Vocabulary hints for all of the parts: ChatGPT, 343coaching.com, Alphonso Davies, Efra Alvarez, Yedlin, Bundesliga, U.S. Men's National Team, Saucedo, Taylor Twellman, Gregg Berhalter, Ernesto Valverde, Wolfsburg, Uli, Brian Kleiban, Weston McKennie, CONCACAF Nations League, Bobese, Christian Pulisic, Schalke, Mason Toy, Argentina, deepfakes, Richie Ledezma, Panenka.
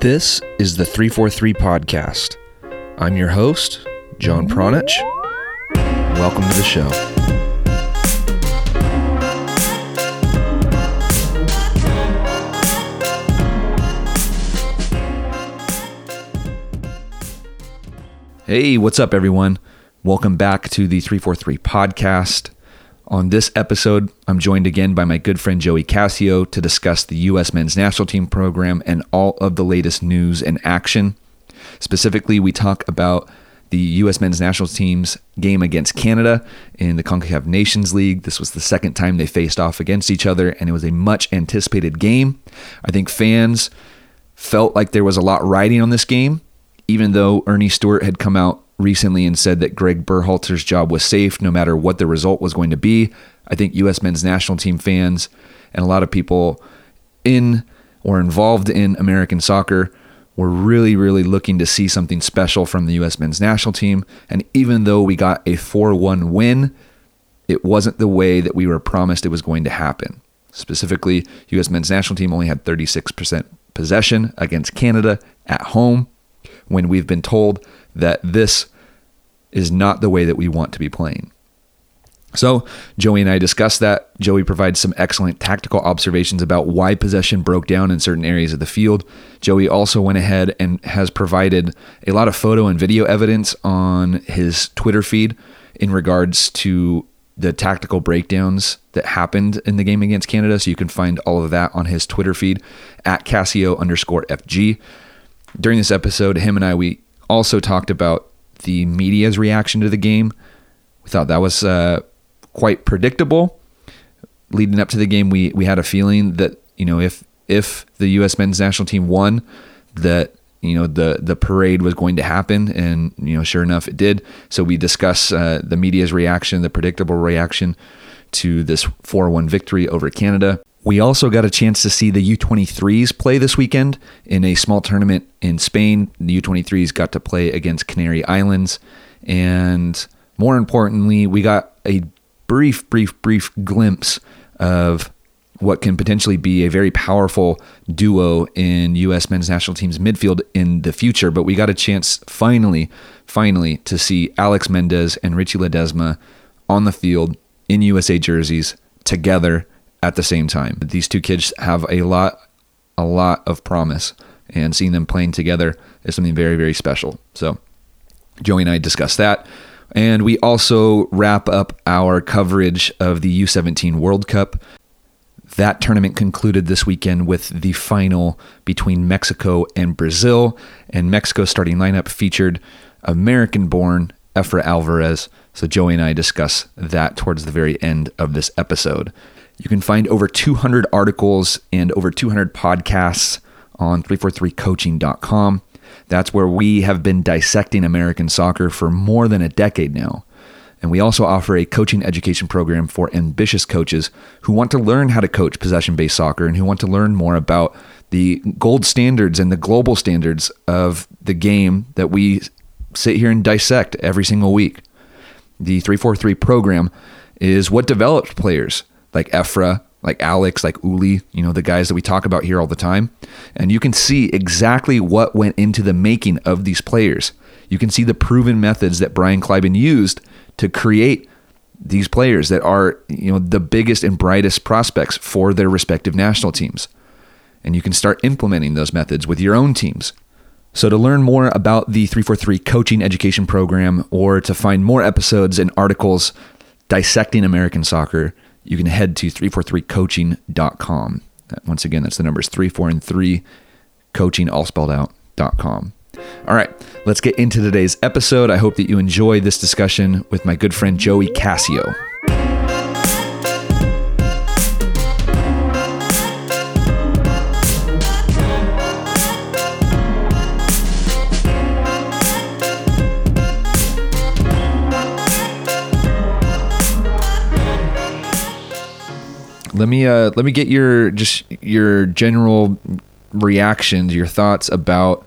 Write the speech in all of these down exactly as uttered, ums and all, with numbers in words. This is the three forty-three Podcast. I'm your host, John Pronich. Welcome to the show. Hey, what's up, everyone? Welcome back to the three forty-three Podcast. On this episode, I'm joined again by my good friend Joey Cascio to discuss the U S Men's National Team program and all of the latest news and action. Specifically, we talk about the U S Men's National Team's game against Canada in the CONCACAF Nations League. This was the second time they faced off against each other, and it was a much-anticipated game. I think fans felt like there was a lot riding on this game, even though Ernie Stewart had come out recently and said that Gregg Berhalter's job was safe no matter what the result was going to be. I think U S Men's National Team fans and a lot of people in or involved in American soccer were really, really looking to see something special from the U S Men's National Team. And even though we got a four one win, it wasn't the way that we were promised it was going to happen. Specifically, U S Men's National Team only had thirty-six percent possession against Canada at home when we've been told that this is not the way that we want to be playing. So Joey and I discussed that. Joey provides some excellent tactical observations about why possession broke down in certain areas of the field. Joey also went ahead and has provided a lot of photo and video evidence on his Twitter feed in regards to the tactical breakdowns that happened in the game against Canada. So you can find all of that on his Twitter feed at cassio underscore fg. During this episode, him and I, we also talked about the media's reaction to the game. We thought that was uh, quite predictable. Leading up to the game, we we had a feeling that, you know, if if the U S Men's National Team won, that, you know, the the parade was going to happen, and, you know, sure enough, it did. So we discuss uh, the media's reaction, the predictable reaction to this four one victory over Canada. We also got a chance to see the U twenty-threes play this weekend in a small tournament in Spain. The U twenty-threes got to play against Canary Islands. And more importantly, we got a brief, brief, brief glimpse of what can potentially be a very powerful duo in U S Men's National Team's midfield in the future. But we got a chance finally, finally to see Alex Mendez and Richie Ledezma on the field in U S A jerseys together at the same time. These two kids have a lot, a lot of promise, and seeing them playing together is something very, very special. So Joey and I discussed that. And we also wrap up our coverage of the U seventeen World Cup. That tournament concluded this weekend with the final between Mexico and Brazil, and Mexico's starting lineup featured American-born Efra Alvarez. So Joey and I discuss that towards the very end of this episode. You can find over two hundred articles and over two hundred podcasts on three forty-three coaching dot com. That's where we have been dissecting American soccer for more than a decade now. And we also offer a coaching education program for ambitious coaches who want to learn how to coach possession-based soccer and who want to learn more about the gold standards and the global standards of the game that we sit here and dissect every single week. The three forty-three program is what develops players like Efra, like Alex, like Uli, you know, the guys that we talk about here all the time. And you can see exactly what went into the making of these players. You can see the proven methods that Brian Kleiban used to create these players that are, you know, the biggest and brightest prospects for their respective national teams. And you can start implementing those methods with your own teams. So to learn more about the three forty-three Coaching Education Program, or to find more episodes and articles dissecting American soccer, you can head to three forty-three coaching dot com. Once again, that's the numbers three four and three coaching all spelled out dot com. All right, let's get into today's episode. I hope that you enjoy this discussion with my good friend Joey Cascio. Let me uh, let me get your just your general reactions, your thoughts about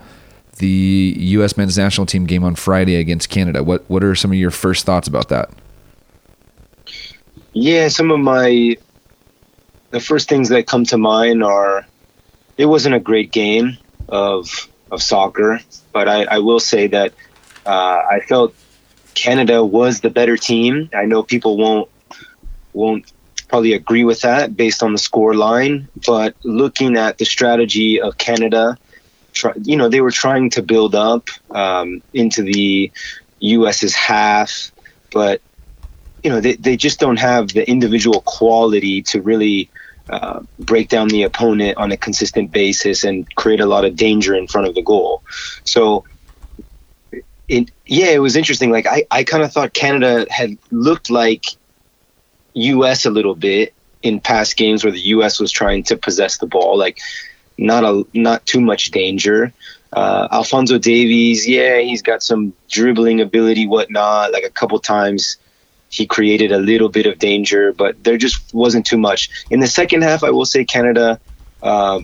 the U S Men's National Team game on Friday against Canada. What what are some of your first thoughts about that? Yeah, some of my the first things that come to mind are it wasn't a great game. of of soccer. But I, I will say that uh, I felt Canada was the better team. I know people won't won't probably agree with that based on the score line, but looking at the strategy of Canada, try, you know, they were trying to build up um, into the U S's half, but you know, they, they just don't have the individual quality to really uh, break down the opponent on a consistent basis and create a lot of danger in front of the goal. So, it, yeah, it was interesting. Like, I, I kind of thought Canada had looked like U S a little bit in past games where the U S was trying to possess the ball, like not a not too much danger. Uh, Alphonso Davies, yeah, he's got some dribbling ability, whatnot, like a couple times. He created a little bit of danger, but there just wasn't too much. In the second half, I will say Canada uh,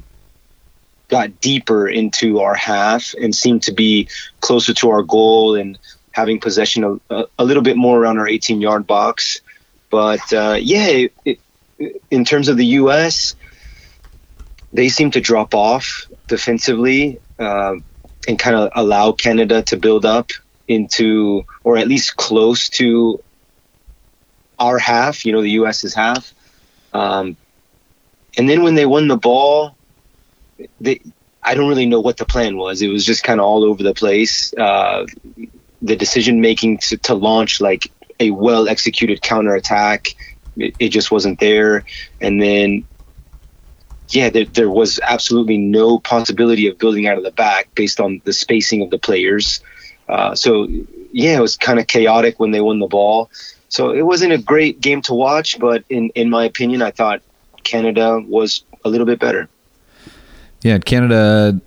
got deeper into our half and seemed to be closer to our goal and having possession a, a little bit more around our eighteen-yard box. But, uh, yeah, it, it, in terms of the U S, they seemed to drop off defensively uh, and kind of allow Canada to build up into, or at least close to, our half, you know, the U S's half. Um, and then when they won the ball, they, I don't really know what the plan was. It was just kind of all over the place. Uh, the decision-making to, to launch like a well-executed counterattack, it, it just wasn't there. And then, yeah, there, there was absolutely no possibility of building out of the back based on the spacing of the players. Uh, so, yeah, it was kind of chaotic when they won the ball. So it wasn't a great game to watch, but in, in my opinion, I thought Canada was a little bit better. Yeah, Canada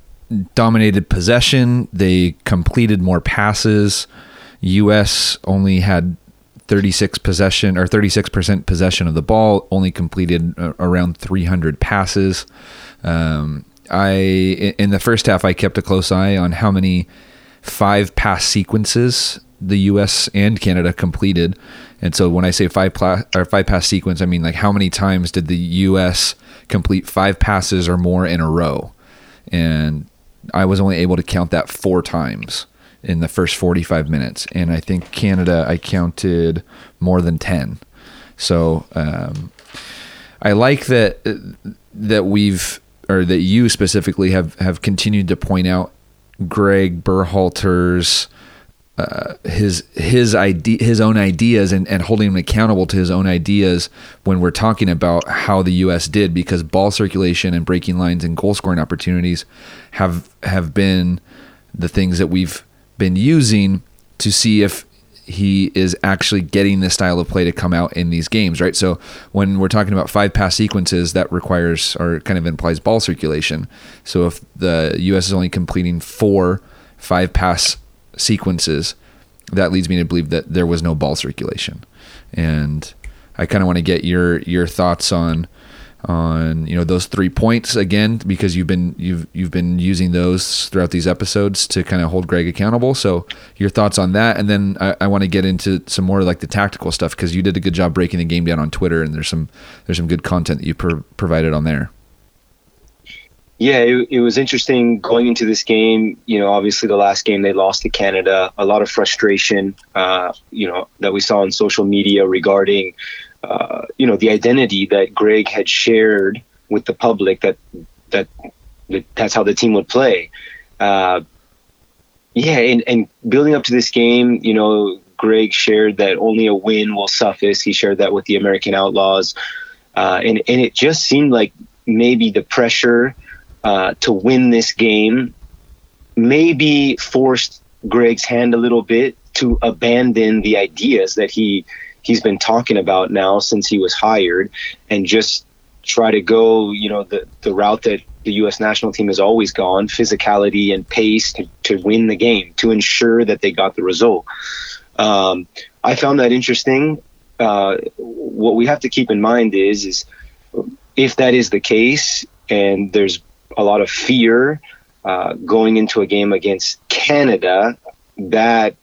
dominated possession. They completed more passes. U S only had thirty-six possession or thirty-six percent possession of the ball, only completed around three hundred passes. Um, I in the first half, I kept a close eye on how many five-pass sequences the U S and Canada completed. And so when I say five pla- or five pass sequence, I mean like how many times did the U S complete five passes or more in a row? And I was only able to count that four times in the first forty-five minutes. And I think Canada, I counted more than ten. So um, I like that, that we've, or that you specifically have, have continued to point out Gregg Berhalter's Uh, his his idea, his own ideas, and, and holding him accountable to his own ideas when we're talking about how the U S did, because ball circulation and breaking lines and goal scoring opportunities have have been the things that we've been using to see if he is actually getting this style of play to come out in these games, right? So when we're talking about five pass sequences, that requires or kind of implies ball circulation. So if the U S is only completing four five pass sequences, that leads me to believe that there was no ball circulation. And I kind of want to get your your thoughts on on you know those three points again, because you've been you've you've been using those throughout these episodes to kind of hold Gregg accountable. So your thoughts on that, and then I, I want to get into some more like the tactical stuff, because you did a good job breaking the game down on Twitter, and there's some there's some good content that you pro- provided on there. Yeah, it, it was interesting going into this game. You know, obviously the last game they lost to Canada, a lot of frustration, uh, you know, that we saw on social media regarding, uh, you know, the identity that Gregg had shared with the public that that, that that's how the team would play. Uh, yeah, and, and building up to this game, you know, Gregg shared that only a win will suffice. He shared that with the American Outlaws. Uh, and, and it just seemed like maybe the pressure Uh, to win this game maybe forced Gregg's hand a little bit to abandon the ideas that he, he's been talking about now since he was hired, and just try to go, you know, the, the route that the U S national team has always gone, physicality and pace to, to win the game, to ensure that they got the result. Um, I found that interesting. Uh, what we have to keep in mind is, is if that is the case, and there's a lot of fear uh, going into a game against Canada, that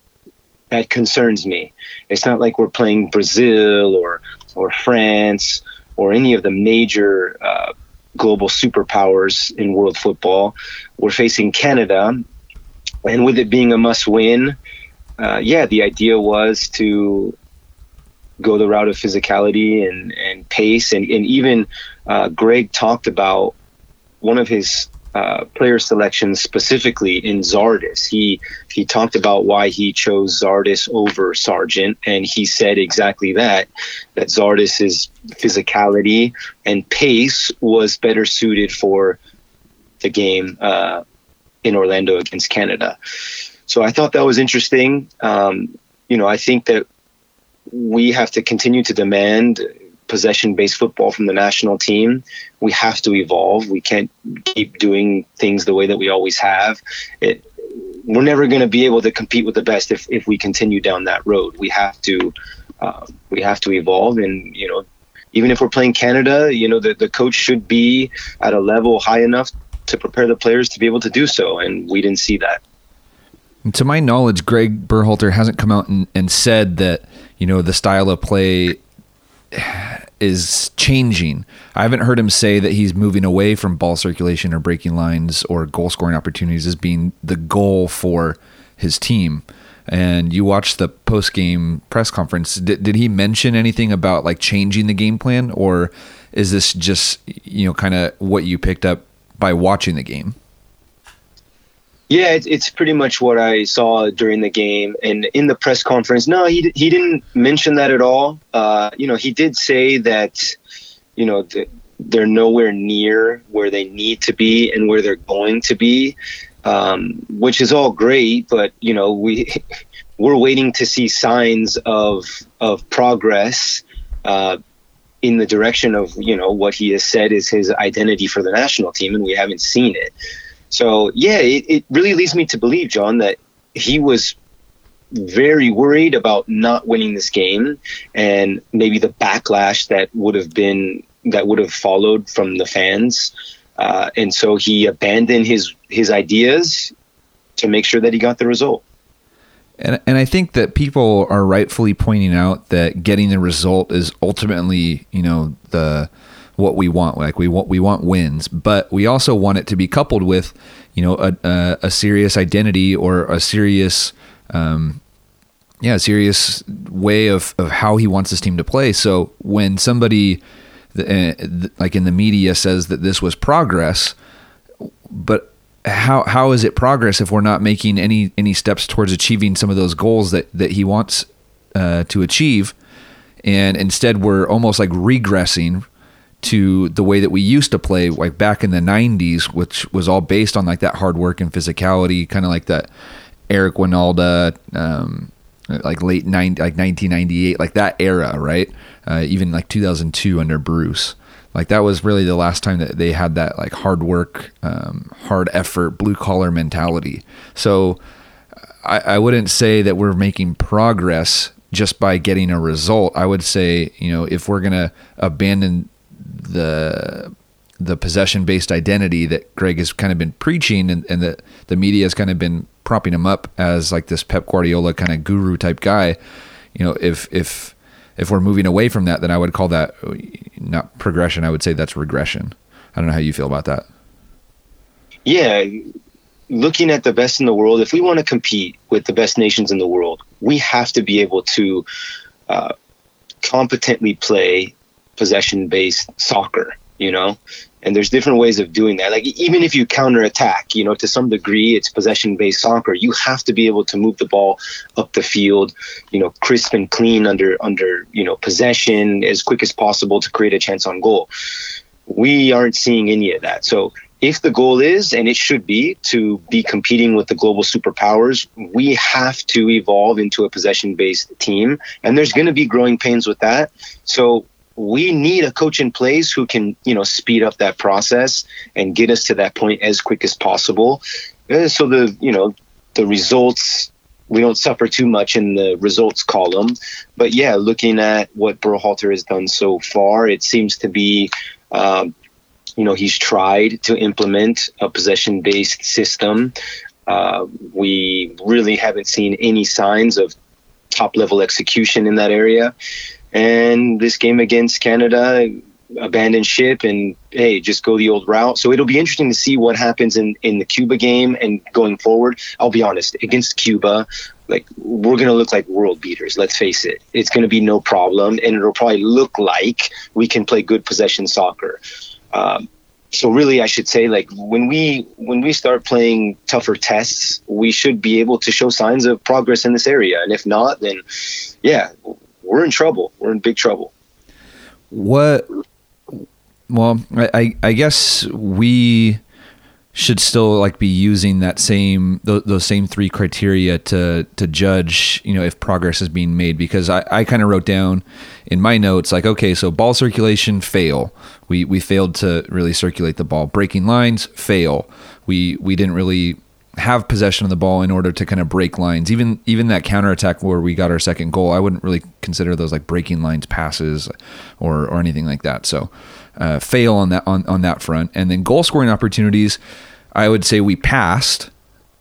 that concerns me. It's not like we're playing Brazil or or France or any of the major uh, global superpowers in world football. We're facing Canada, and with it being a must-win, uh, yeah, the idea was to go the route of physicality and, and pace. And, and even uh, Gregg talked about one of his uh, player selections specifically in Zardes. He he talked about why he chose Zardes over Sargent, and he said exactly that, that Zardes' physicality and pace was better suited for the game uh, in Orlando against Canada. So I thought that was interesting. Um, you know, I think that we have to continue to demand possession-based football from the national team. We have to evolve. We can't keep doing things the way that we always have. It, we're never going to be able to compete with the best if, if we continue down that road. We have to uh, we have to evolve. And, you know, even if we're playing Canada, you know, the, the coach should be at a level high enough to prepare the players to be able to do so. And we didn't see that. To my knowledge, Gregg Berhalter hasn't come out and, and said that, you know, the style of play is changing. I haven't heard him say that he's moving away from ball circulation or breaking lines or goal scoring opportunities as being the goal for his team. And you watched the post game press conference. Did, did he mention anything about like changing the game plan, or is this just, you know, kind of what you picked up by watching the game? Yeah, it's pretty much what I saw during the game and in the press conference. No, he he didn't mention that at all. Uh, you know, he did say that, you know, they're nowhere near where they need to be and where they're going to be, um, which is all great. But, you know, we we're waiting to see signs of of progress uh, in the direction of, you know, what he has said is his identity for the national team, and we haven't seen it. So, yeah, it, it really leads me to believe, John, that he was very worried about not winning this game and maybe the backlash that would have been that would have followed from the fans. Uh, and so he abandoned his his ideas to make sure that he got the result. And, and I think that people are rightfully pointing out that getting the result is ultimately, you know, the what we want. Like we want, we want wins, but we also want it to be coupled with, you know, a, a, a serious identity or a serious, um, yeah, a serious way of, of how he wants his team to play. So when somebody uh, like in the media says that this was progress, but how, how is it progress if we're not making any, any steps towards achieving some of those goals that, that he wants uh, to achieve? And instead we're almost like regressing to the way that we used to play, like back in the nineties, which was all based on like that hard work and physicality, kind of like that Eric Wynalda, um, like late nine, like nineteen ninety-eight, like that era, right? Uh, even like two thousand two under Bruce, like that was really the last time that they had that like hard work, um, hard effort, blue collar mentality. So I, I wouldn't say that we're making progress just by getting a result. I would say, you know, if we're gonna abandon the the possession-based identity that Gregg has kind of been preaching and, and that the media has kind of been propping him up as like this Pep Guardiola kind of guru type guy, you know, if if if we're moving away from that, then I would call that not progression. I would say that's regression. I don't know how you feel about that. Yeah, looking at the best in the world, if we want to compete with the best nations in the world, we have to be able to uh, competently play possession-based soccer, you know, and there's different ways of doing that. Like even if you counterattack, you know, to some degree, it's possession-based soccer. You have to be able to move the ball up the field, you know, crisp and clean under under you know possession as quick as possible to create a chance on goal. We aren't seeing any of that. So if the goal is, and it should be, to be competing with the global superpowers, we have to evolve into a possession-based team, and there's going to be growing pains with that. So we need a coach in place who can, you know, speed up that process and get us to that point as quick as possible. So the, you know, the results, we don't suffer too much in the results column. But yeah, looking at what Berhalter has done so far, it seems to be, um, you know, he's tried to implement a possession-based system. Uh, we really haven't seen any signs of top-level execution in that area. And this game against Canada, abandon ship and, hey, just go the old route. So it'll be interesting to see what happens in, in the Cuba game and going forward. I'll be honest, against Cuba, like, we're going to look like world beaters. Let's face it. It's going to be no problem, and it'll probably look like we can play good possession soccer. Um, so really, I should say, like, when we when we start playing tougher tests, we should be able to show signs of progress in this area. And if not, then, yeah, we're in trouble. We're in big trouble. What? Well, I, I guess we should still like be using that same those, those same three criteria to to judge, you know, if progress is being made, because I, I kind of wrote down in my notes like, okay, so ball circulation, fail. We we failed to really circulate the ball. Breaking lines, fail. We we didn't really have possession of the ball in order to kind of break lines. Even even that counterattack where we got our second goal, I wouldn't really consider those like breaking lines passes or or anything like that. So Uh, fail on that on, on that front. And then goal scoring opportunities, I would say we passed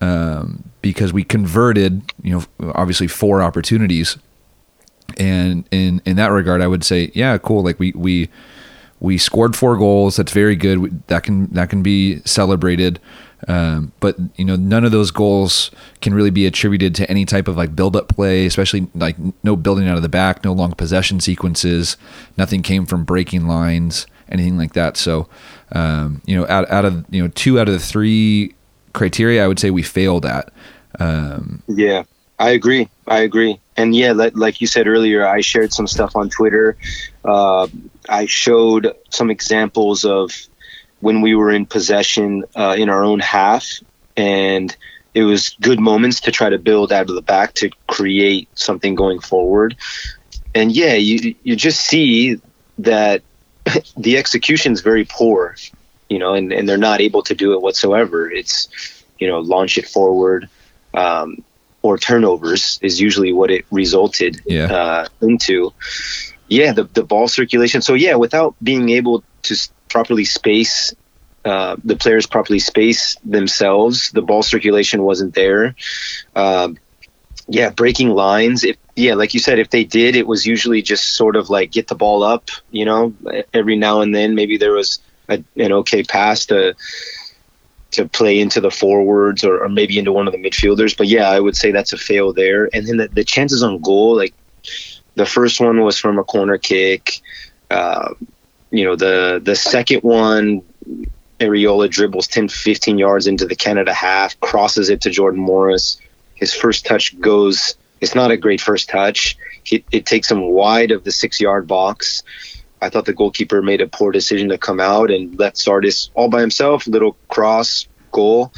um, because we converted, you know, obviously four opportunities. And in, in that regard, I would say, yeah, cool. Like we we we scored four goals. That's very good. We, that can that can be celebrated. Um, but you know, none of those goals can really be attributed to any type of like build up play, especially like no building out of the back, no long possession sequences. Nothing came from breaking lines. Anything like that. So, um, you know, out, out of, you know, two out of the three criteria, I would say we failed at. Um, yeah, I agree. I agree. And yeah, like, like you said earlier, I shared some stuff on Twitter. Uh, I showed some examples of when we were in possession uh, in our own half, and it was good moments to try to build out of the back to create something going forward. And yeah, you you just see that the execution's very poor, you know, and, and they're not able to do it whatsoever. It's, you know, launch it forward, um, or turnovers is usually what it resulted yeah. uh, into. Yeah, the the ball circulation. So yeah, without being able to properly space, uh, the players properly space themselves, the ball circulation wasn't there. Um, yeah, breaking lines. If Yeah, like you said, if they did, it was usually just sort of like get the ball up, you know, every now and then. Maybe there was a, an okay pass to to play into the forwards or, or maybe into one of the midfielders. But, yeah, I would say that's a fail there. And then the, the chances on goal, like the first one was from a corner kick. Uh, you know, the, the second one, Areola dribbles ten, fifteen yards into the Canada half, crosses it to Jordan Morris. His first touch goes... It's not a great first touch. It, it takes him wide of the six-yard box. I thought the goalkeeper made a poor decision to come out and let Zardes all by himself. Little cross, goal.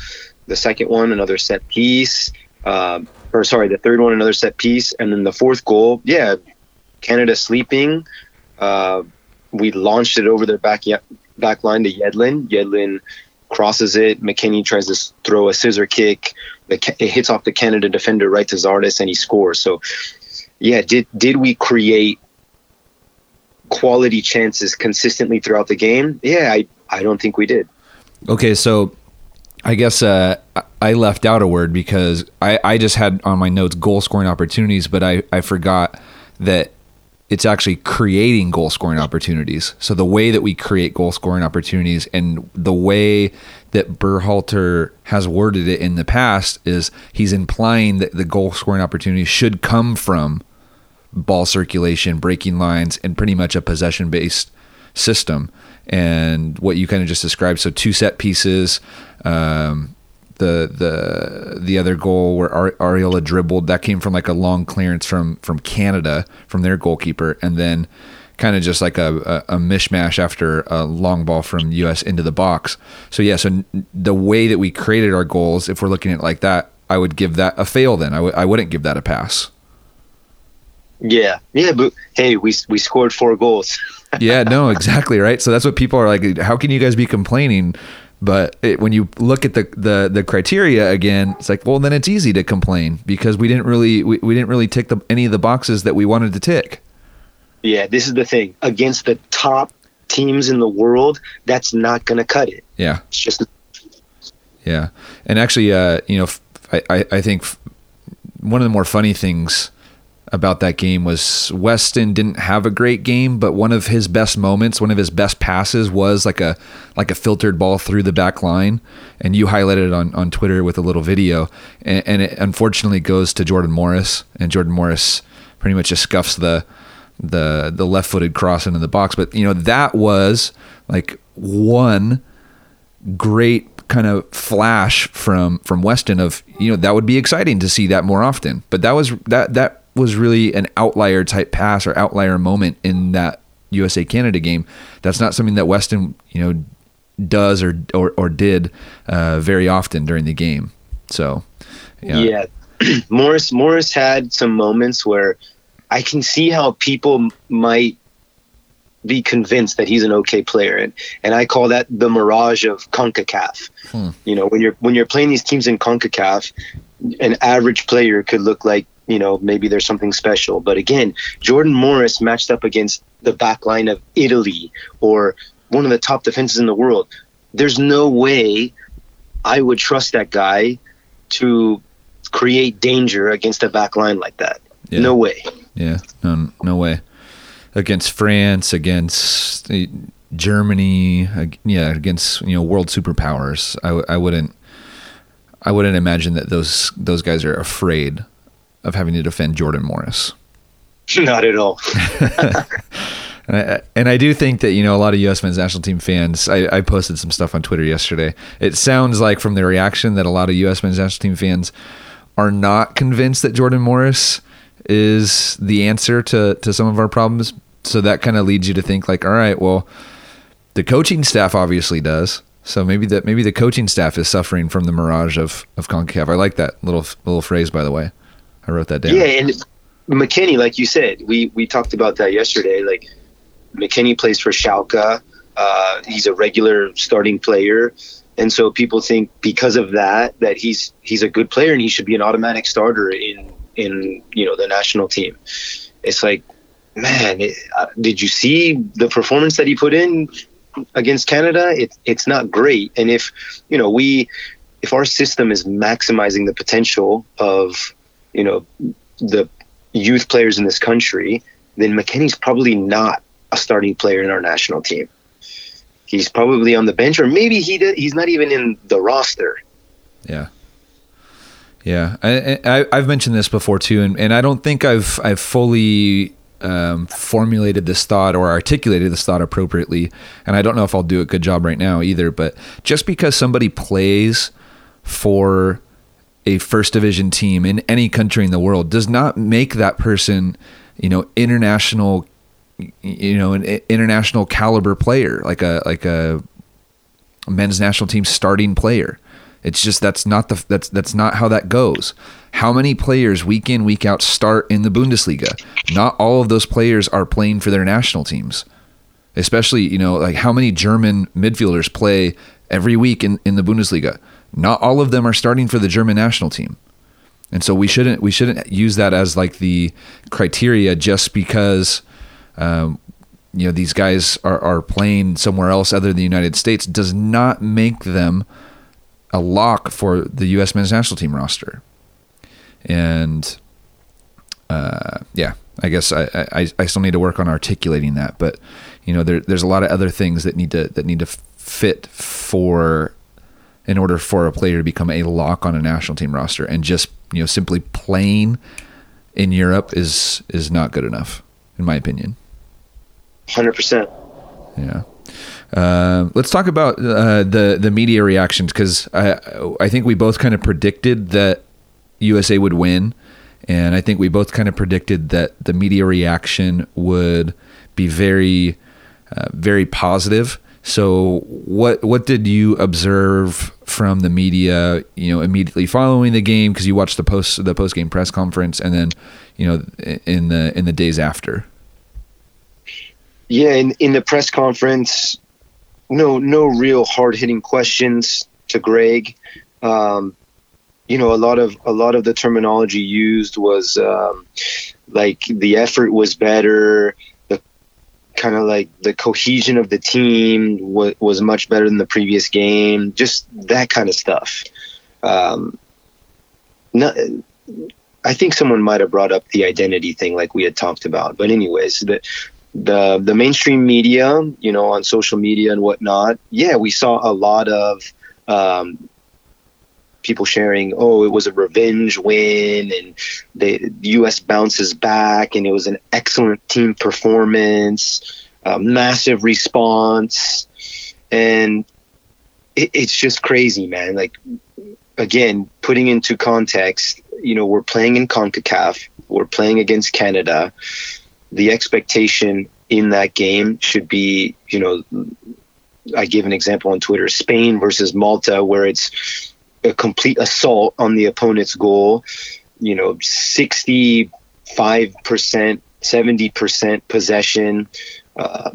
The second one, another set piece. Um, or sorry, the third one, another set piece. And then the fourth goal, yeah, Canada sleeping. Uh, we launched it over their back, back line to Yedlin. Yedlin crosses it. McKennie tries to throw a scissor kick. It hits off the Canada defender right to Zardes, and he scores. So, yeah, did did we create quality chances consistently throughout the game? Yeah, I, I don't think we did. Okay, so I guess uh, I left out a word because I, I just had on my notes goal-scoring opportunities, but I, I forgot that it's actually creating goal-scoring opportunities. So the way that we create goal-scoring opportunities and the way that Berhalter has worded it in the past is he's implying that the goal-scoring opportunity should come from ball circulation, breaking lines, and pretty much a possession-based system. And what you kind of just described, so two set pieces, um, the the the other goal where Areola dribbled, that came from like a long clearance from from Canada, from their goalkeeper, and then kind of just like a, a, a mishmash after a long ball from U S into the box. So yeah, so the way that we created our goals, if we're looking at it like that, I would give that a fail then. I, w- I wouldn't give that a pass. Yeah. Yeah, but hey, we we scored four goals. Yeah, no, exactly, right? So that's what people are like, how can you guys be complaining? But it, when you look at the, the, the criteria again, it's like, well, then it's easy to complain because we didn't really we, we didn't really tick the, any of the boxes that we wanted to tick. Yeah, this is the thing. Against the top teams in the world, that's not going to cut it. Yeah, it's just. Yeah, and actually, uh, you know, I I think one of the more funny things about that game was Weston didn't have a great game, but one of his best moments, one of his best passes was like a like a filtered ball through the back line. And you highlighted it on, on Twitter with a little video. And, and it unfortunately goes to Jordan Morris. And Jordan Morris pretty much just scuffs the the the left-footed cross into the box. But, you know, that was like one great kind of flash from from Weston of, you know, that would be exciting to see that more often. But that was that that was really an outlier type pass or outlier moment in that U S A Canada game. That's not something that Weston, you know, does or or, or did uh, very often during the game. So yeah, yeah. Morris Morris had some moments where I can see how people might be convinced that he's an okay player, and and I call that the mirage of CONCACAF. Hmm. You know, when you're when you're playing these teams in CONCACAF, an average player could look like, you know, maybe there's something special. But again, Jordan Morris matched up against the back line of Italy or one of the top defenses in the world. There's no way I would trust that guy to create danger against a back line like that. Yeah. No way. Yeah, no, no way. Against France, against Germany, yeah, against, you know, world superpowers, I, I wouldn't, I wouldn't imagine that those those guys are afraid of having to defend Jordan Morris. Not at all. and, I, and I do think that, you know, a lot of U S Men's National Team fans. I, I posted some stuff on Twitter yesterday. It sounds like from their reaction that a lot of U S Men's National Team fans are not convinced that Jordan Morris is the answer to to some of our problems. So that kind of leads you to think like, all right, well, the coaching staff obviously does. So maybe that maybe the coaching staff is suffering from the mirage of of CONCACAF. I like that little little phrase, by the way. I wrote that down. Yeah, and McKennie, like you said, we we talked about that yesterday. Like McKennie plays for Schalke. Uh, he's a regular starting player. And so people think because of that that he's he's a good player and he should be an automatic starter in in, you know, the national team. It's like, man, it, uh, did you see the performance that he put in against Canada? It, it's not great. And if, you know, we, if our system is maximizing the potential of, you know, the youth players in this country, then McKennie's probably not a starting player in our national team. He's probably on the bench, or maybe he did, he's not even in the roster. Yeah. Yeah, I, I, I've mentioned this before too, and, and I don't think I've I've fully um, formulated this thought or articulated this thought appropriately, and I don't know if I'll do a good job right now either, but just because somebody plays for a first division team in any country in the world does not make that person, you know, international, you know, an international caliber player, like a like a men's national team starting player. It's just that's not the that's that's not how that goes. How many players week in, week out start in the Bundesliga? Not all of those players are playing for their national teams. Especially, you know, like how many German midfielders play every week in, in the Bundesliga? Not all of them are starting for the German national team. And so we shouldn't we shouldn't use that as like the criteria just because um, you know, these guys are, are playing somewhere else other than the United States does not make them a lock for the U S Men's National Team roster. And uh, yeah, I guess I, I, I still need to work on articulating that, but you know, there, there's a lot of other things that need to, that need to fit for, in order for a player to become a lock on a national team roster, and just, you know, simply playing in Europe is, is not good enough in my opinion. one hundred percent. Yeah. Uh, let's talk about uh, the the media reactions, because I I think we both kind of predicted that U S A would win, and I think we both kind of predicted that the media reaction would be very uh, very positive. So what what did you observe from the media? You know, immediately following the game, because you watched the post the post game press conference, and then, you know, in the in the days after. Yeah, in, in the press conference, no no real hard-hitting questions to Gregg. Um, you know, a lot of a lot of the terminology used was um, like the effort was better, the kind of like the cohesion of the team w- was much better than the previous game, just that kind of stuff. Um, no, I think someone might have brought up the identity thing like we had talked about. But anyways, the the the mainstream media, you know, on social media and whatnot, yeah, we saw a lot of um, people sharing, oh, it was a revenge win and the U S bounces back and it was an excellent team performance, a massive response. And it, it's just crazy, man. Like, again, putting into context, you know, we're playing in CONCACAF, we're playing against Canada. The expectation in that game should be, you know, I give an example on Twitter, Spain versus Malta, where it's a complete assault on the opponent's goal, you know, sixty-five percent, seventy percent possession, uh,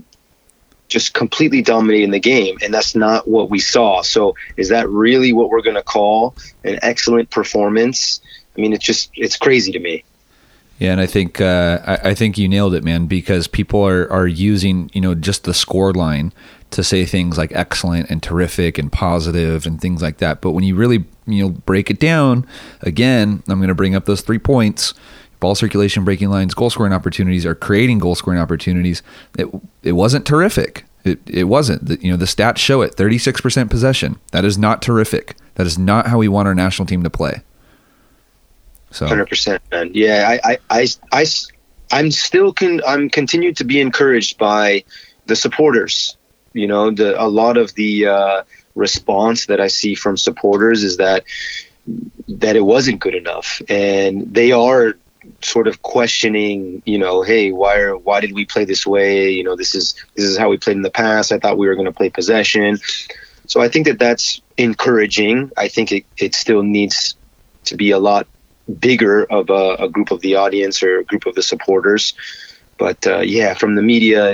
just completely dominating the game. And that's not what we saw. So is that really what we're going to call an excellent performance? I mean, it's just, it's crazy to me. Yeah. And I think, uh, I, I think you nailed it, man, because people are, are using, you know, just the score line to say things like excellent and terrific and positive and things like that. But when you really, you know, break it down, again, I'm going to bring up those three points: ball circulation, breaking lines, goal scoring opportunities, or creating goal scoring opportunities. It, it wasn't terrific. It, it wasn't, you know, the stats show it. thirty-six percent possession. That is not terrific. That is not how we want our national team to play. So one hundred percent, man. Yeah, I, I, I, I, I'm still con- I'm continued to be encouraged by the supporters. You know, the, a lot of the uh, response that I see from supporters is that that it wasn't good enough, and they are sort of questioning, you know, hey, why are, why did we play this way? You know, this is this is how we played in the past. I thought we were going to play possession. So I think that that's encouraging. I think it, it still needs to be a lot bigger of a, a group of the audience or a group of the supporters. But uh, yeah, from the media,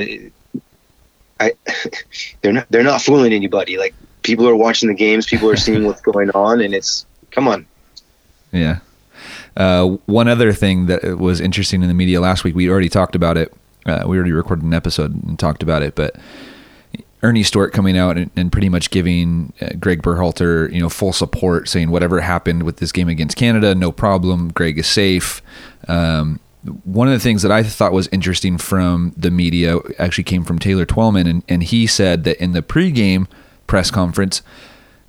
I they're not they're not fooling anybody. Like, people are watching the games, people are seeing what's going on, and it's, come on. Yeah. Uh, one other thing that was interesting in the media last week, we already talked about it. Uh, we already recorded an episode and talked about it, but Ernie Stewart coming out and, and pretty much giving uh, Gregg Berhalter, you know, full support, saying whatever happened with this game against Canada, no problem. Gregg is safe. Um, one of the things that I thought was interesting from the media actually came from Taylor Twellman, and, and he said that in the pregame press conference,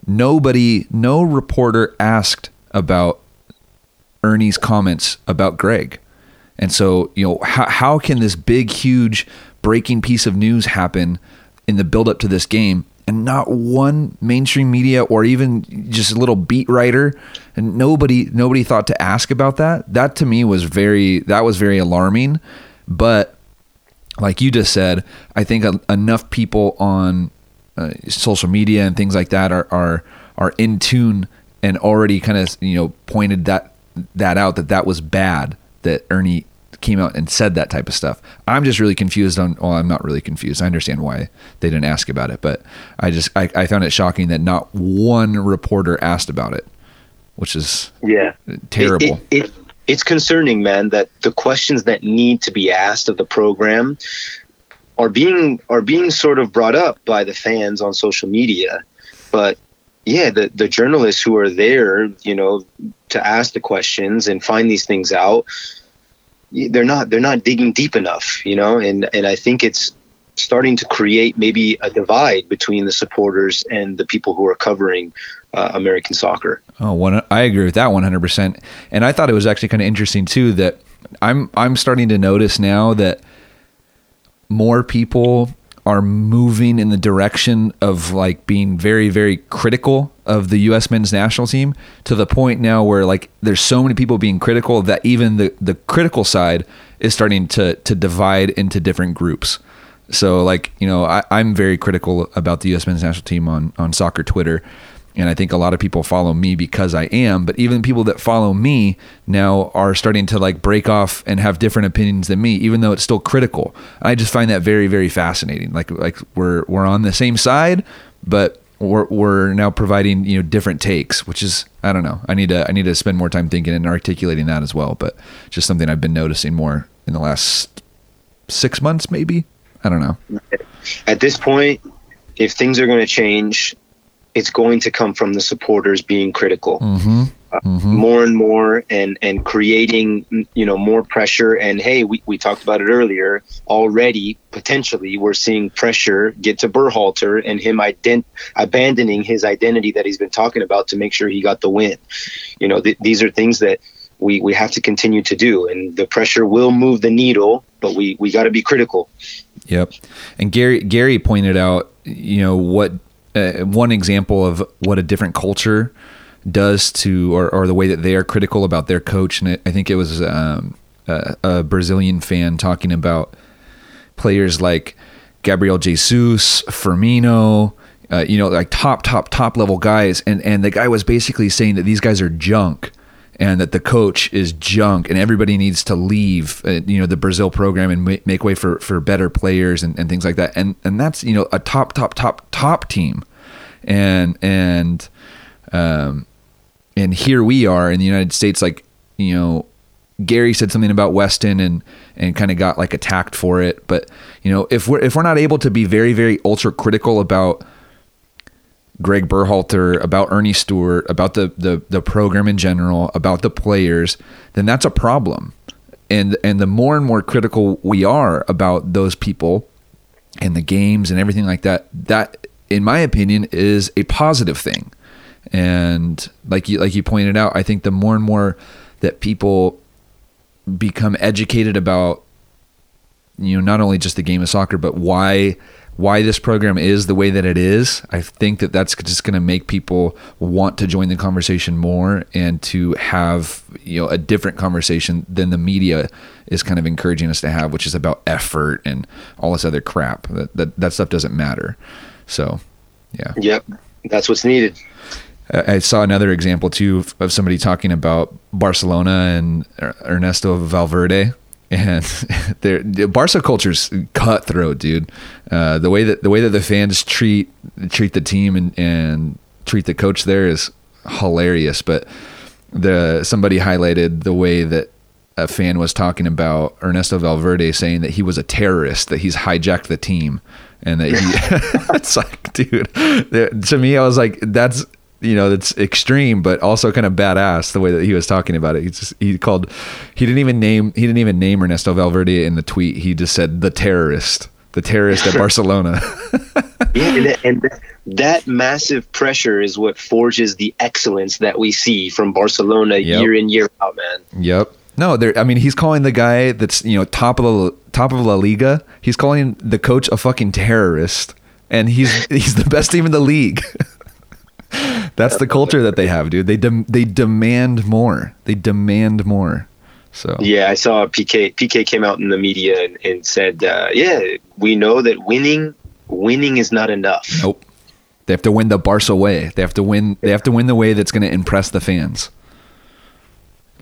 nobody, no reporter asked about Ernie's comments about Gregg. And so, you know, how, how can this big, huge breaking piece of news happen in the build up to this game and not one mainstream media or even just a little beat writer, and nobody, nobody thought to ask about that? That to me was very, that was very alarming. But like you just said, I think a, enough people on uh, social media and things like that are, are, are in tune and already kind of, you know, pointed that, that out, that that was bad that Ernie came out and said that type of stuff. I'm just really confused on, well, I'm not really confused. I understand why they didn't ask about it, but I just, I, I found it shocking that not one reporter asked about it, which is yeah terrible. It, it, it, it's concerning, man, that the questions that need to be asked of the program are being, are being sort of brought up by the fans on social media, but yeah, the, the journalists who are there, you know, to ask the questions and find these things out, they're not they're not digging deep enough, you know, and, and I think it's starting to create maybe a divide between the supporters and the people who are covering uh, American soccer. Oh, one, I agree with that one hundred percent. And I thought it was actually kind of interesting, too, that I'm I'm starting to notice now that more people are moving in the direction of like being very, very critical of the U S men's national team, to the point now where like there's so many people being critical that even the, the critical side is starting to, to divide into different groups. So like, you know, I, I'm very critical about the U S men's national team on, on soccer Twitter. And I think a lot of people follow me because I am, but even people that follow me now are starting to like break off and have different opinions than me, even though it's still critical. I just find that very, very fascinating. Like, like we're, we're on the same side, but we're, we're now providing, you know, different takes, which is, I don't know. I need to, I need to spend more time thinking and articulating that as well, but just something I've been noticing more in the last six months, maybe. I don't know. At this point, if things are going to change, it's going to come from the supporters being critical. Mm-hmm. mm-hmm. more and more and, and creating, you know, more pressure. And hey, we, we talked about it earlier already. Potentially we're seeing pressure get to Berhalter and him ident- abandoning his identity that he's been talking about to make sure he got the win. You know, th- these are things that we, we have to continue to do, and the pressure will move the needle, but we, we got to be critical. Yep. And Gary, Gary pointed out, you know, what, uh, one example of what a different culture does to, or, or the way that they are critical about their coach. And it, I think it was um, a, a Brazilian fan talking about players like Gabriel Jesus, Firmino, uh, you know, like top, top, top level guys. And, and the guy was basically saying that these guys are junk and that the coach is junk and everybody needs to leave, uh, you know, the Brazil program and ma- make way for, for better players and, and things like that. And, and that's, you know, a top, top, top, top team. And, and, um, and here we are in the United States, like, you know, Gary said something about Weston and, and kind of got like attacked for it. But, you know, if we're, if we're not able to be very, very ultra critical about Gregg Berhalter, about Ernie Stewart, about the, the, the program in general, about the players, then that's a problem. And, and the more and more critical we are about those people and the games and everything like that, that in my opinion is a positive thing. And like you, like you pointed out, I think the more and more that people become educated about, you know, not only just the game of soccer, but why, why this program is the way that it is. I think that that's just going to make people want to join the conversation more and to have, you know, a different conversation than the media is kind of encouraging us to have, which is about effort and all this other crap. That, that, that stuff doesn't matter. So, yeah. Yep. That's what's needed. I saw another example too of somebody talking about Barcelona and Ernesto Valverde, and their Barca culture's cutthroat, dude. Uh, the way that the way that the fans treat treat the team and, and treat the coach there is hilarious. But the somebody highlighted the way that a fan was talking about Ernesto Valverde, saying that he was a terrorist, that he's hijacked the team, and that he, it's like, dude. To me, I was like, that's. You know, that's extreme, but also kind of badass the way that he was talking about it. He just, he called, he didn't even name, he didn't even name Ernesto Valverde in the tweet. He just said the terrorist, the terrorist at Barcelona. Yeah, and, and that, that massive pressure is what forges the excellence that we see from Barcelona yep. year in, year out, man. Yep. No, there. I mean, he's calling the guy that's, you know, top of the top of La Liga. He's calling the coach a fucking terrorist, and he's he's the best team in the league. That's the culture that they have, dude. They de- they demand more. They demand more. So yeah, I saw P K. P K came out in the media and, and said, uh, "Yeah, we know that winning, winning is not enough. Nope. They have to win the Barca way. They have to win. They have to win the way that's going to impress the fans.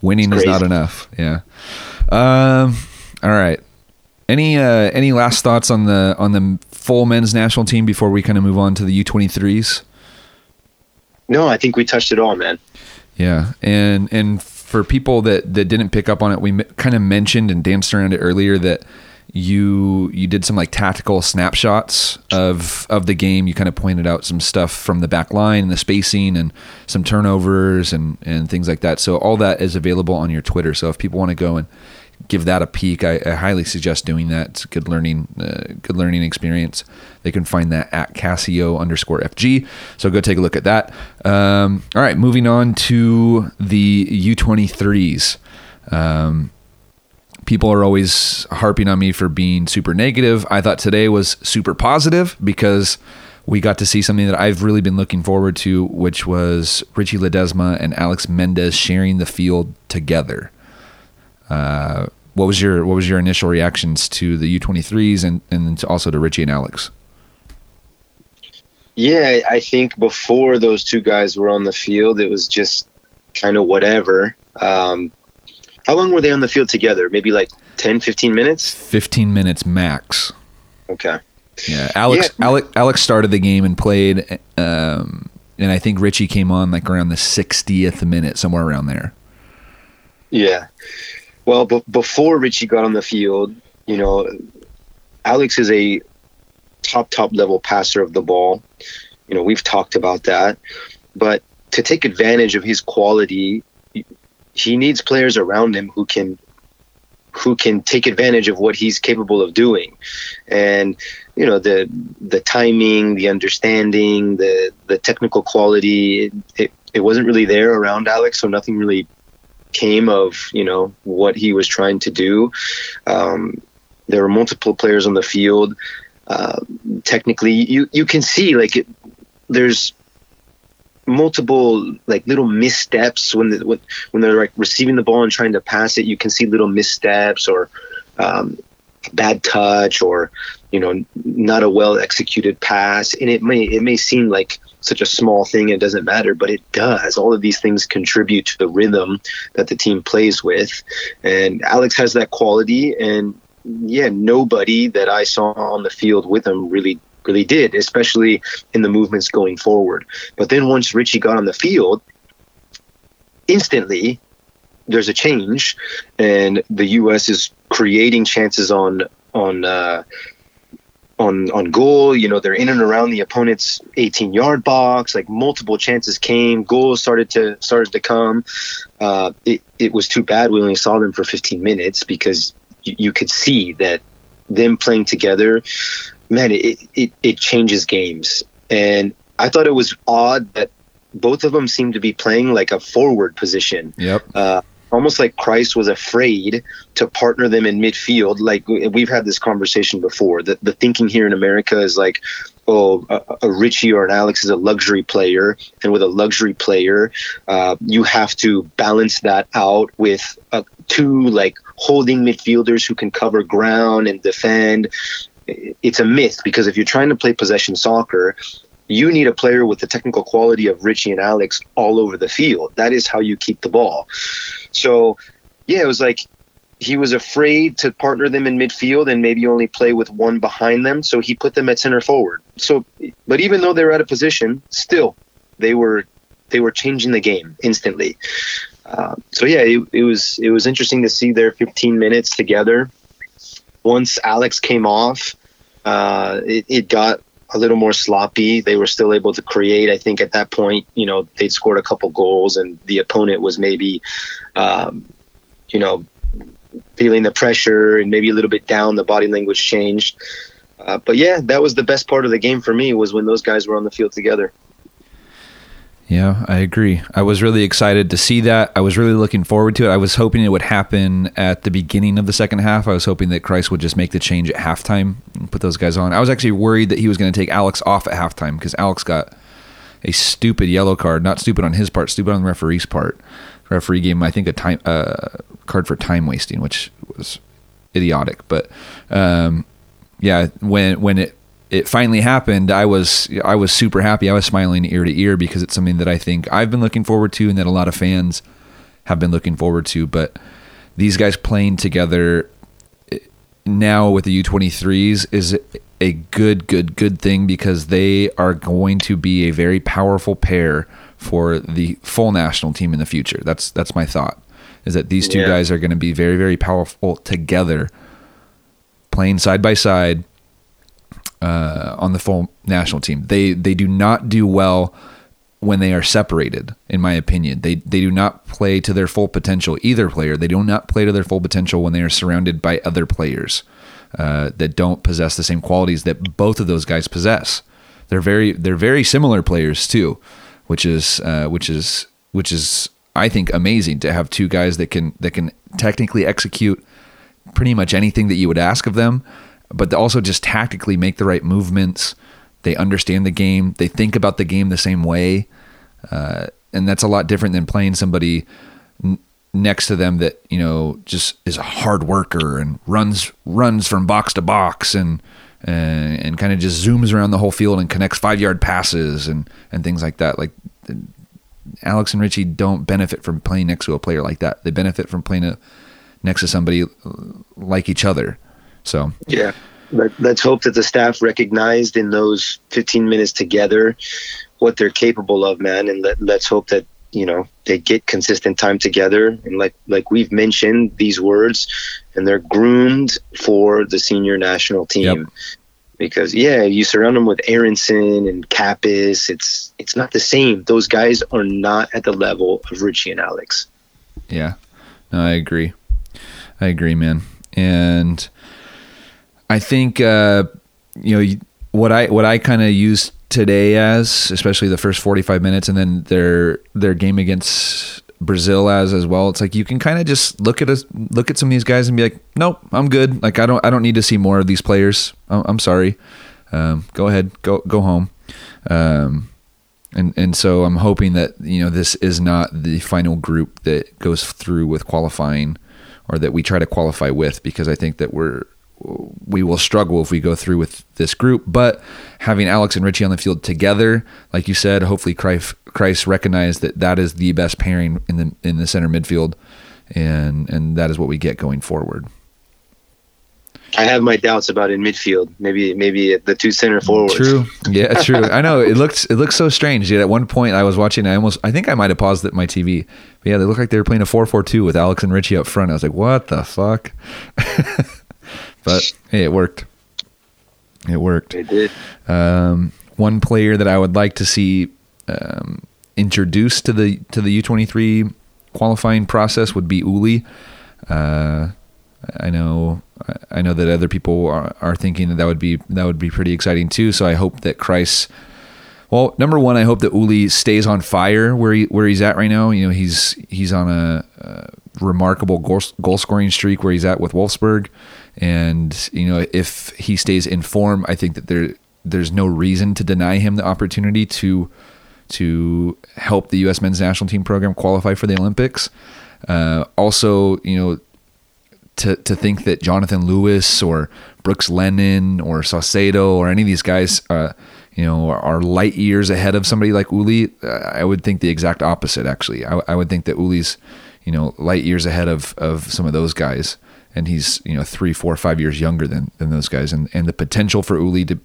Winning is not enough. Yeah. Um. All right. Any uh, any last thoughts on the on the full men's national team before we kind of move on to the U twenty-threes? No, I think we touched it all, man. Yeah. And and for people that, that didn't pick up on it, we m- kind of mentioned and danced around it earlier that you you did some like tactical snapshots of of the game. You kind of pointed out some stuff from the back line and the spacing and some turnovers and, and things like that. So all that is available on your Twitter. So if people want to go and give that a peek, I, I highly suggest doing that. It's a good learning, uh, good learning experience. They can find that at Cassio underscore F G. So go take a look at that. Um, all right, moving on to the U twenty-threes. Um, people are always harping on me for being super negative. I thought today was super positive because we got to see something that I've really been looking forward to, which was Richie Ledezma and Alex Mendez sharing the field together. Uh, what was your what was your initial reactions to the U twenty-threes and and also to Richie and Alex? Yeah, I think before those two guys were on the field, it was just kind of whatever. Um, how long were they on the field together? Maybe like ten, fifteen minutes? fifteen minutes max. Okay. Yeah, Alex yeah. Alex, Alex started the game and played, um, and I think Richie came on like around the sixtieth minute, somewhere around there. Yeah. Well, b- before Richie got on the field, you know, Alex is a top, top level passer of the ball. You know, we've talked about that. But to take advantage of his quality, he needs players around him who can who can take advantage of what he's capable of doing. And, you know, the the timing, the understanding, the the technical quality, it, it, it wasn't really there around Alex, so nothing really came of, you know, what he was trying to do. Um, there were multiple players on the field. Uh, technically, you, you can see, like, it, there's multiple, like, little missteps when the, when, when they're, like, receiving the ball and trying to pass it. You can see little missteps or um, bad touch or, you know, not a well-executed pass. And it may it may seem like such a small thing, it doesn't matter, but it does. All of these things contribute to the rhythm that the team plays with. And Alex has that quality, and, yeah, nobody that I saw on the field with him really really did, especially in the movements going forward. But then once Richie got on the field, instantly there's a change, and the U S is creating chances on on uh, on on goal. You know, they're in and around the opponent's eighteen-yard box. Like, multiple chances came, goals started to started to come. Uh, it it was too bad we only saw them for fifteen minutes because you, you could see that them playing together, man, it, it, it changes games. And I thought it was odd that both of them seemed to be playing like a forward position. Yep. Uh, almost like Christ was afraid to partner them in midfield. Like, we've had this conversation before. The, the thinking here in America is like, oh, a, a Richie or an Alex is a luxury player. And with a luxury player, uh, you have to balance that out with uh, two, like, holding midfielders who can cover ground and defend. It's a myth, because if you're trying to play possession soccer, you need a player with the technical quality of Richie and Alex all over the field. That is how you keep the ball. So, yeah, it was like he was afraid to partner them in midfield and maybe only play with one behind them, so he put them at center forward. So, but even though they were out of position, still they were they were changing the game instantly. Uh, so yeah, it, it was it was interesting to see their fifteen minutes together. Once Alex came off, uh, it, it got a little more sloppy. They were still able to create. I think at that point, you know, they'd scored a couple goals, and the opponent was maybe, um, you know, feeling the pressure and maybe a little bit down. The body language changed. Uh, but, yeah, that was the best part of the game for me, was when those guys were on the field together. Yeah, I agree. I was really excited to see that. I was really looking forward to it. I was hoping it would happen at the beginning of the second half. I was hoping that Christ would just make the change at halftime and put those guys on. I was actually worried that he was going to take Alex off at halftime, because Alex got a stupid yellow card. Not stupid on his part, stupid on the referee's part. The referee gave him, I think, a time uh, card for time wasting, which was idiotic. But, um, yeah, when when it... it finally happened, I was I was super happy. I was smiling ear to ear, because it's something that I think I've been looking forward to, and that a lot of fans have been looking forward to. But these guys playing together now with the U twenty-threes is a good, good, good thing, because they are going to be a very powerful pair for the full national team in the future. That's that's my thought, is that these two yeah. guys are going to be very, very powerful together, playing side by side, Uh, on the full national team. They they do not do well when they are separated, in my opinion. They they do not play to their full potential, either player. They do not play to their full potential when they are surrounded by other players uh, that don't possess the same qualities that both of those guys possess. They're very they're very similar players too, which is uh, which is which is I think amazing, to have two guys that can that can technically execute pretty much anything that you would ask of them, but they also just tactically make the right movements. They understand the game. They think about the game the same way. Uh, and that's a lot different than playing somebody n- next to them that, you know, just is a hard worker and runs, runs from box to box and, and, and kind of just zooms around the whole field and connects five yard passes and, and things like that. Like, Alex and Richie don't benefit from playing next to a player like that. They benefit from playing a, next to somebody like each other. So yeah, but let's hope that the staff recognized in those fifteen minutes together what they're capable of, man. And let, let's hope that, you know, they get consistent time together. And like like we've mentioned these words, and they're groomed for the senior national team. Yep. because, yeah, you surround them with Aronson and Kappas. It's it's not the same. Those guys are not at the level of Richie and Alex. Yeah, no, I agree. I agree, man. And I think, uh, you know, what I what I kind of use today as, especially the first forty-five minutes and then their their game against Brazil as as well, it's like you can kind of just look at us look at some of these guys and be like, nope, I'm good. Like, I don't I don't need to see more of these players. I'm, I'm sorry. Um, go ahead, go go home. Um, and and so I'm hoping that, you know, this is not the final group that goes through with qualifying, or that we try to qualify with, because I think that we're we will struggle if we go through with this group. But having Alex and Richie on the field together, like you said, hopefully Christ recognized that that is the best pairing in the in the center midfield, and and that is what we get going forward. I have my doubts about in midfield. Maybe maybe the two center forwards. True. Yeah, true. I know it looks it looks so strange. Yet at one point I was watching, I almost I think I might have paused at my T V. But yeah, they looked like they were playing a four four two with Alex and Richie up front. I was like, what the fuck? But hey, it worked. It worked. It did. Um, one player that I would like to see um, introduced to the to the U twenty-three qualifying process would be Uli. Uh, I know I know that other people are, are thinking that that would be that would be pretty exciting too. So I hope that Christ. Well, number one, I hope that Uli stays on fire where he where he's at right now. You know, he's he's on a, a remarkable goal, goal scoring streak where he's at with Wolfsburg, and you know, if he stays in form, I think that there there's no reason to deny him the opportunity to to help the U S Men's National Team program qualify for the Olympics. Uh, also, you know. To, to think that Jonathan Lewis or Brooks Lennon or Saucedo or any of these guys, uh, you know, are, are light years ahead of somebody like Uli, uh, I would think the exact opposite, actually. I, I would think that Uli's, you know, light years ahead of, of some of those guys. And he's, you know, three, four, five years younger than, than those guys. And, and the potential for Uli to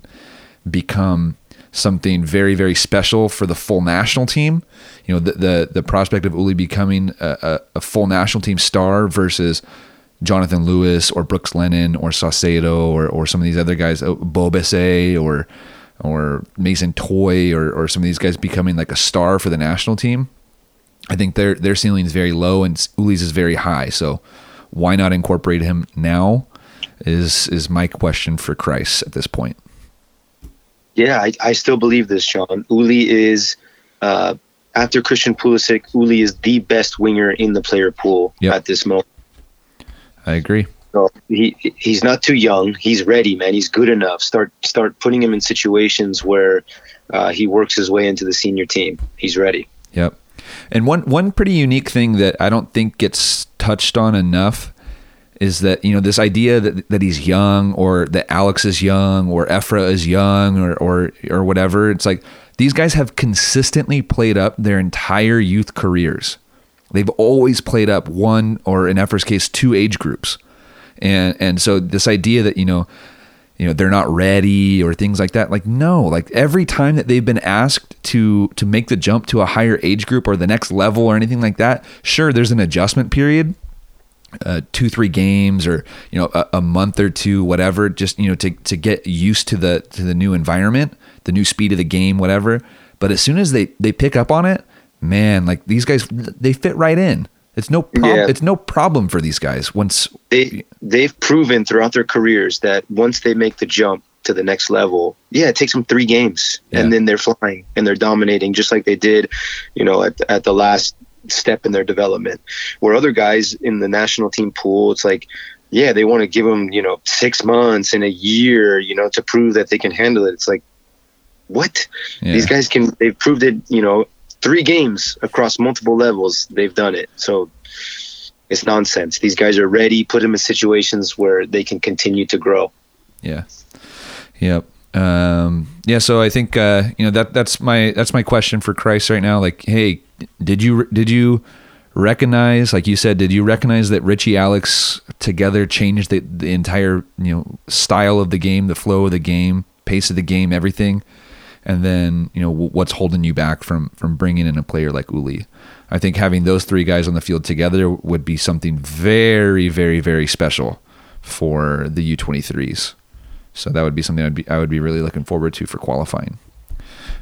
become something very, very special for the full national team. You know, the, the, the prospect of Uli becoming a, a, a full national team star versus Jonathan Lewis or Brooks Lennon or Saucedo or or some of these other guys, Bobese or or Mason Toy or or some of these guys becoming like a star for the national team. I think their their ceiling is very low and Uli's is very high. So why not incorporate him now? Is is my question for Christ at this point. Yeah, I, I still believe this, John. Uli is uh, after Christian Pulisic, Uli is the best winger in the player pool yep. at this moment. I agree. So he he's not too young. He's ready, man. He's good enough. Start start putting him in situations where uh, he works his way into the senior team. He's ready. Yep. And one one pretty unique thing that I don't think gets touched on enough is that, you know, this idea that that he's young or that Alex is young or Efra is young or or or whatever. It's like these guys have consistently played up their entire youth careers. They've always played up one, or in Efra's case, two age groups, and and so this idea that you know, you know they're not ready or things like that. Like no, like every time that they've been asked to to make the jump to a higher age group or the next level or anything like that, sure, there's an adjustment period, uh, two three games or you know a, a month or two, whatever, just you know to to get used to the to the new environment, the new speed of the game, whatever. But as soon as they they pick up on it. Man, like these guys, they fit right in. It's no problem. Yeah. It's no problem for these guys. Once they they've proven throughout their careers that once they make the jump to the next level, yeah, it takes them three games, yeah. and then they're flying and they're dominating, just like they did, you know, at at the last step in their development. Where other guys in the national team pool, it's like, yeah, they want to give them, you know, six months and a year, you know, to prove that they can handle it. It's like, what? Yeah. These guys can. They've proved it, you know. Three games across multiple levels, they've done it. So it's nonsense. These guys are ready. Put them in situations where they can continue to grow. Yeah. Yep. Um, yeah. So I think uh, you know that that's my that's my question for Christ right now. Like, hey, did you did you recognize, like you said, did you recognize that Richie Alex together changed the, the entire you know style of the game, the flow of the game, pace of the game, everything? And then, you know, what's holding you back from from bringing in a player like Uli? I think having those three guys on the field together would be something very, very, very special for the U twenty-threes. So that would be something I'd be, I would be really looking forward to for qualifying.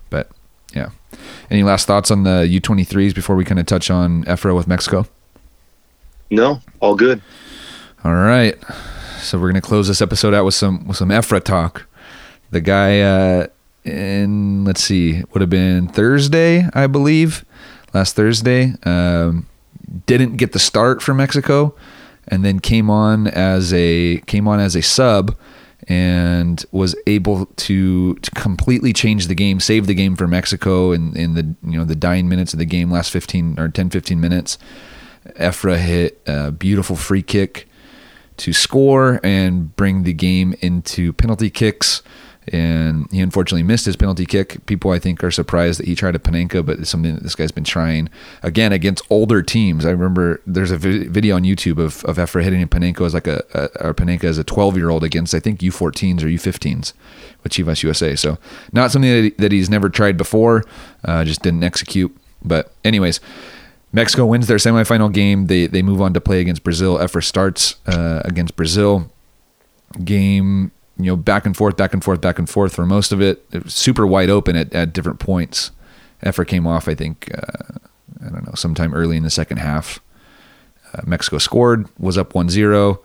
But yeah. Any last thoughts on the U twenty-threes before we kind of touch on Efra with Mexico? No, all good. All right. So we're going to close this episode out with some, with some Efra talk. The guy, uh, in, let's see, would have been Thursday, I believe, last Thursday, um, didn't get the start for Mexico, and then came on as a came on as a sub and was able to, to completely change the game, save the game for Mexico in, in the you know the dying minutes of the game, last fifteen or ten fifteen minutes. Efra hit a beautiful free kick to score and bring the game into penalty kicks. And he unfortunately missed his penalty kick. People, I think, are surprised that he tried a Panenka, but it's something that this guy's been trying, again, against older teams. I remember there's a video on YouTube of, of Efra hitting a Panenka as like a, a or Panenka as a twelve-year-old against, I think, U fourteens or U fifteens with Chivas U S A. So not something that, he, that he's never tried before, uh, just didn't execute. But anyways, Mexico wins their semifinal game. They they move on to play against Brazil. Efra starts uh, against Brazil. Game... you know, back and forth, back and forth, back and forth for most of it. It was super wide open at, at different points. Efra came off, I think, uh, I don't know, sometime early in the second half. Uh, Mexico scored, was up one zero.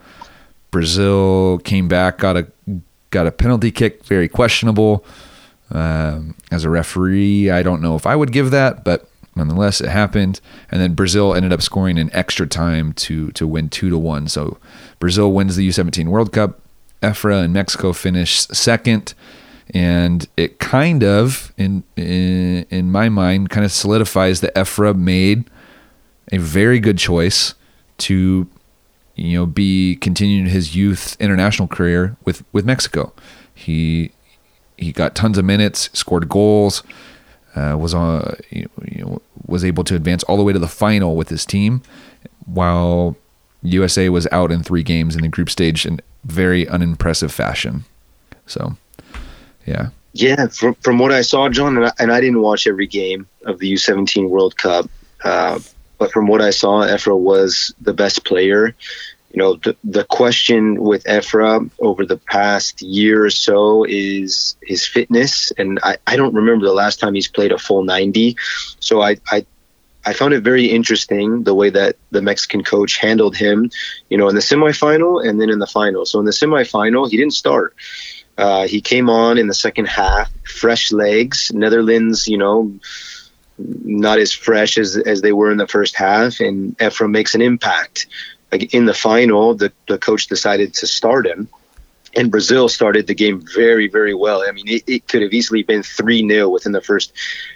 Brazil came back, got a got a penalty kick, very questionable. Um, as a referee, I don't know if I would give that, but nonetheless, it happened. And then Brazil ended up scoring in extra time to to win two to one. So Brazil wins the U seventeen World Cup. Efra and Mexico finished second, and it kind of, in, in in my mind, kind of solidifies that Efra made a very good choice to, you know, be continuing his youth international career with, with Mexico. He he got tons of minutes, scored goals, uh, was on, you know, was able to advance all the way to the final with his team, while U S A was out in three games in the group stage in very unimpressive fashion. So, yeah. Yeah, from from what I saw, John, and I, and I didn't watch every game of the U seventeen World Cup, uh, but from what I saw, Efra was the best player. You know, the, the question with Efra over the past year or so is his fitness, and I, I don't remember the last time he's played a full ninety, so I I I found it very interesting the way that the Mexican coach handled him, you know, in the semifinal and then in the final. So in the semifinal, he didn't start. Uh, he came on in the second half, fresh legs. Netherlands, you know, not as fresh as, as they were in the first half. And Efra makes an impact. Like in the final, the, the coach decided to start him. And Brazil started the game very, very well. I mean, it, it could have easily been three nil within the first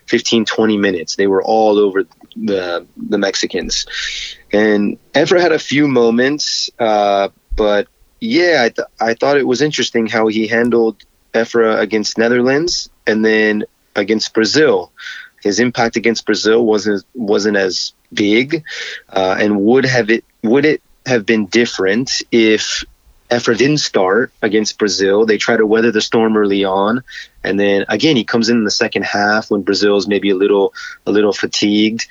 fifteen, twenty minutes. They were all over the the Mexicans. And Efra had a few moments, uh, but, yeah, I, th- I thought it was interesting how he handled Efra against Netherlands and then against Brazil. His impact against Brazil wasn't wasn't as big, uh, and would have it would it have been different if – Efra didn't start against Brazil. They try to weather the storm early on. And then, again, he comes in in the second half when Brazil's maybe a little a little fatigued.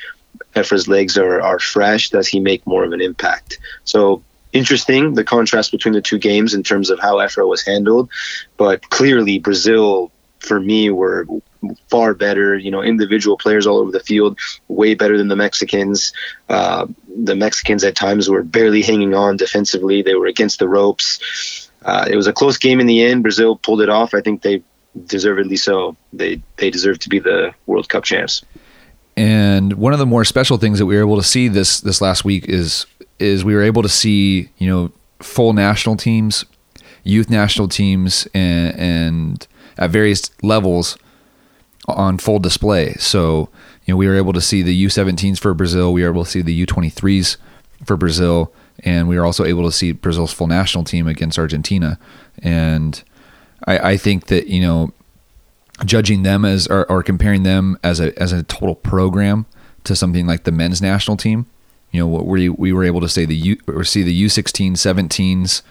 Efra's legs are, are fresh. Does he make more of an impact? So, interesting, the contrast between the two games in terms of how Efra was handled. But clearly, Brazil, for me, were far better. You know, individual players all over the field, way better than the Mexicans. Uh, the Mexicans at times were barely hanging on defensively. They were against the ropes. Uh, it was a close game in the end. Brazil pulled it off. I think they deservedly so. They they deserve to be the World Cup champs. And one of the more special things that we were able to see this this last week is is we were able to see, you know, full national teams, youth national teams, and, and at various levels on full display. So, you know, we were able to see the U seventeens for Brazil. We were able to see the U twenty-threes for Brazil. And we were also able to see Brazil's full national team against Argentina. And I, I think that, you know, judging them as, or, or comparing them as a, as a total program to something like the men's national team, you know, what we, we were able to say the U or see the U sixteen, seventeens.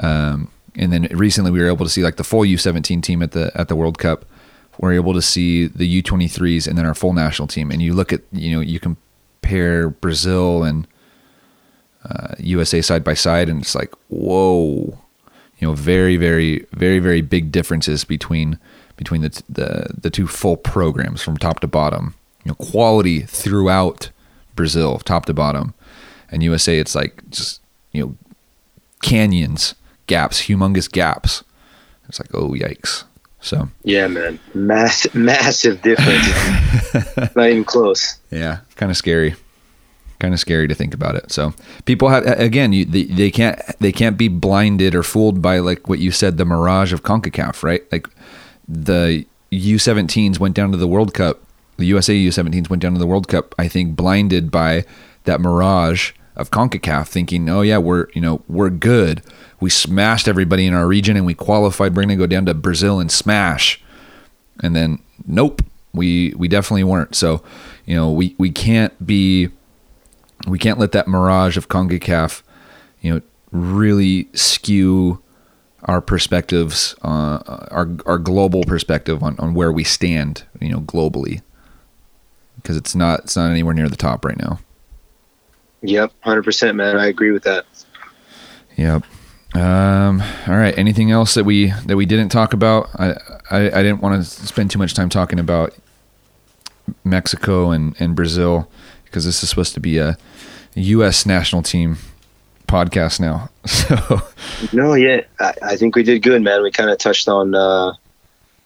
Um, and then recently we were able to see like the full U seventeen team at the, at the World Cup. We're able to see the U twenty-threes and then our full national team. And you look at, you know, you compare Brazil and uh, U S A side by side, and it's like, whoa, you know, very, very, very, very big differences between between the t- the, the two full programs from top to bottom. You know, quality throughout Brazil, top to bottom, and U S A, it's like just, you know, canyons, gaps, humongous gaps. It's like, oh, yikes. So yeah, man, massive, massive difference. Not even close. Yeah, kind of scary. Kind of scary to think about it. So people have, again, you, they, they can't they can't be blinded or fooled by, like what you said, the mirage of CONCACAF, right? Like the U seventeens went down to the World Cup. The U S A U seventeens went down to the World Cup, I think, blinded by that mirage of CONCACAF, thinking, oh yeah, we're, you know, we're good. We smashed everybody in our region and we qualified. We're going to go down to Brazil and smash. And then, nope, we, we definitely weren't. So, you know, we, we can't be, we can't let that mirage of CONCACAF, you know, really skew our perspectives, uh, our, our global perspective on, on where we stand, you know, globally. Because it's not, it's not anywhere near the top right now. Yep, one hundred percent, man. I agree with that. Yep. Um, all right. Anything else that we that we didn't talk about? I I, I didn't want to spend too much time talking about Mexico and, and Brazil, because this is supposed to be a U S national team podcast now. So no, yeah, I, I think we did good, man. We kind of touched on uh,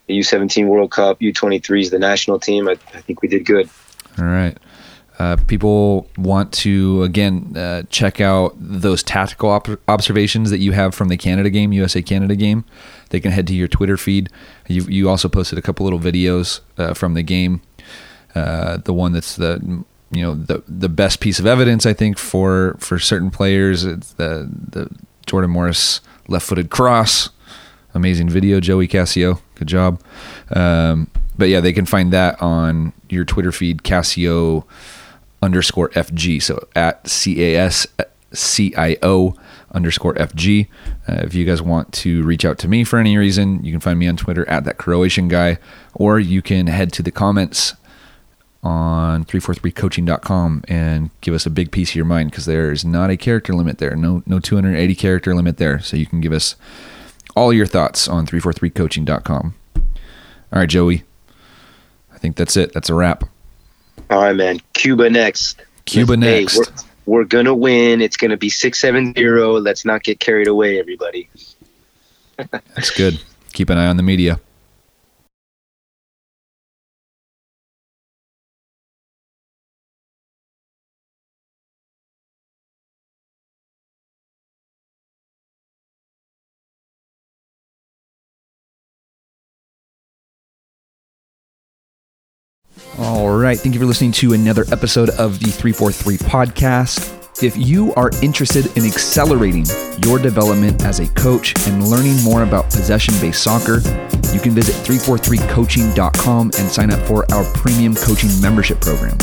the U seventeen World Cup, U twenty-threes, the national team. I, I think we did good. All right. Uh, people want to, again, uh, check out those tactical op- observations that you have from the Canada game, U S A-Canada game. They can head to your Twitter feed. You you also posted a couple little videos uh, from the game. Uh, the one that's the you know the the best piece of evidence, I think, for for certain players. It's the the Jordan Morris left-footed cross. Amazing video, Joey Cascio. Good job. Um, but yeah, they can find that on your Twitter feed, Cassio underscore F G. So at C A S C I O underscore F G. Uh, if you guys want to reach out to me for any reason, you can find me on Twitter at that Croatian guy, or you can head to the comments on three forty-three coaching dot com and give us a big piece of your mind, because there is not a character limit there. No, no two hundred eighty character limit there. So you can give us all your thoughts on three forty-three coaching dot com. All right, Joey. I think that's it. That's a wrap. All right, man. Cuba next. Cuba Let's, next. Hey, we're we're going to win. It's going to be six seven zero. Let's not get carried away, everybody. That's good. Keep an eye on the media. All right. Thank you for listening to another episode of the three forty-three Podcast. If you are interested in accelerating your development as a coach and learning more about possession-based soccer, you can visit three forty-three coaching dot com and sign up for our premium coaching membership program.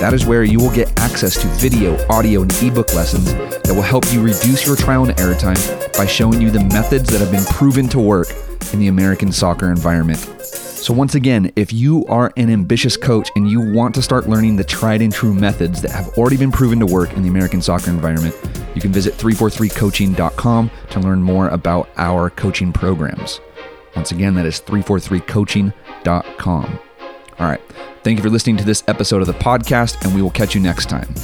That is where you will get access to video, audio, and ebook lessons that will help you reduce your trial and error time by showing you the methods that have been proven to work in the American soccer environment. So once again, if you are an ambitious coach and you want to start learning the tried and true methods that have already been proven to work in the American soccer environment, you can visit three forty-three coaching dot com to learn more about our coaching programs. Once again, that is three forty-three coaching dot com. All right. Thank you for listening to this episode of the podcast, and we will catch you next time.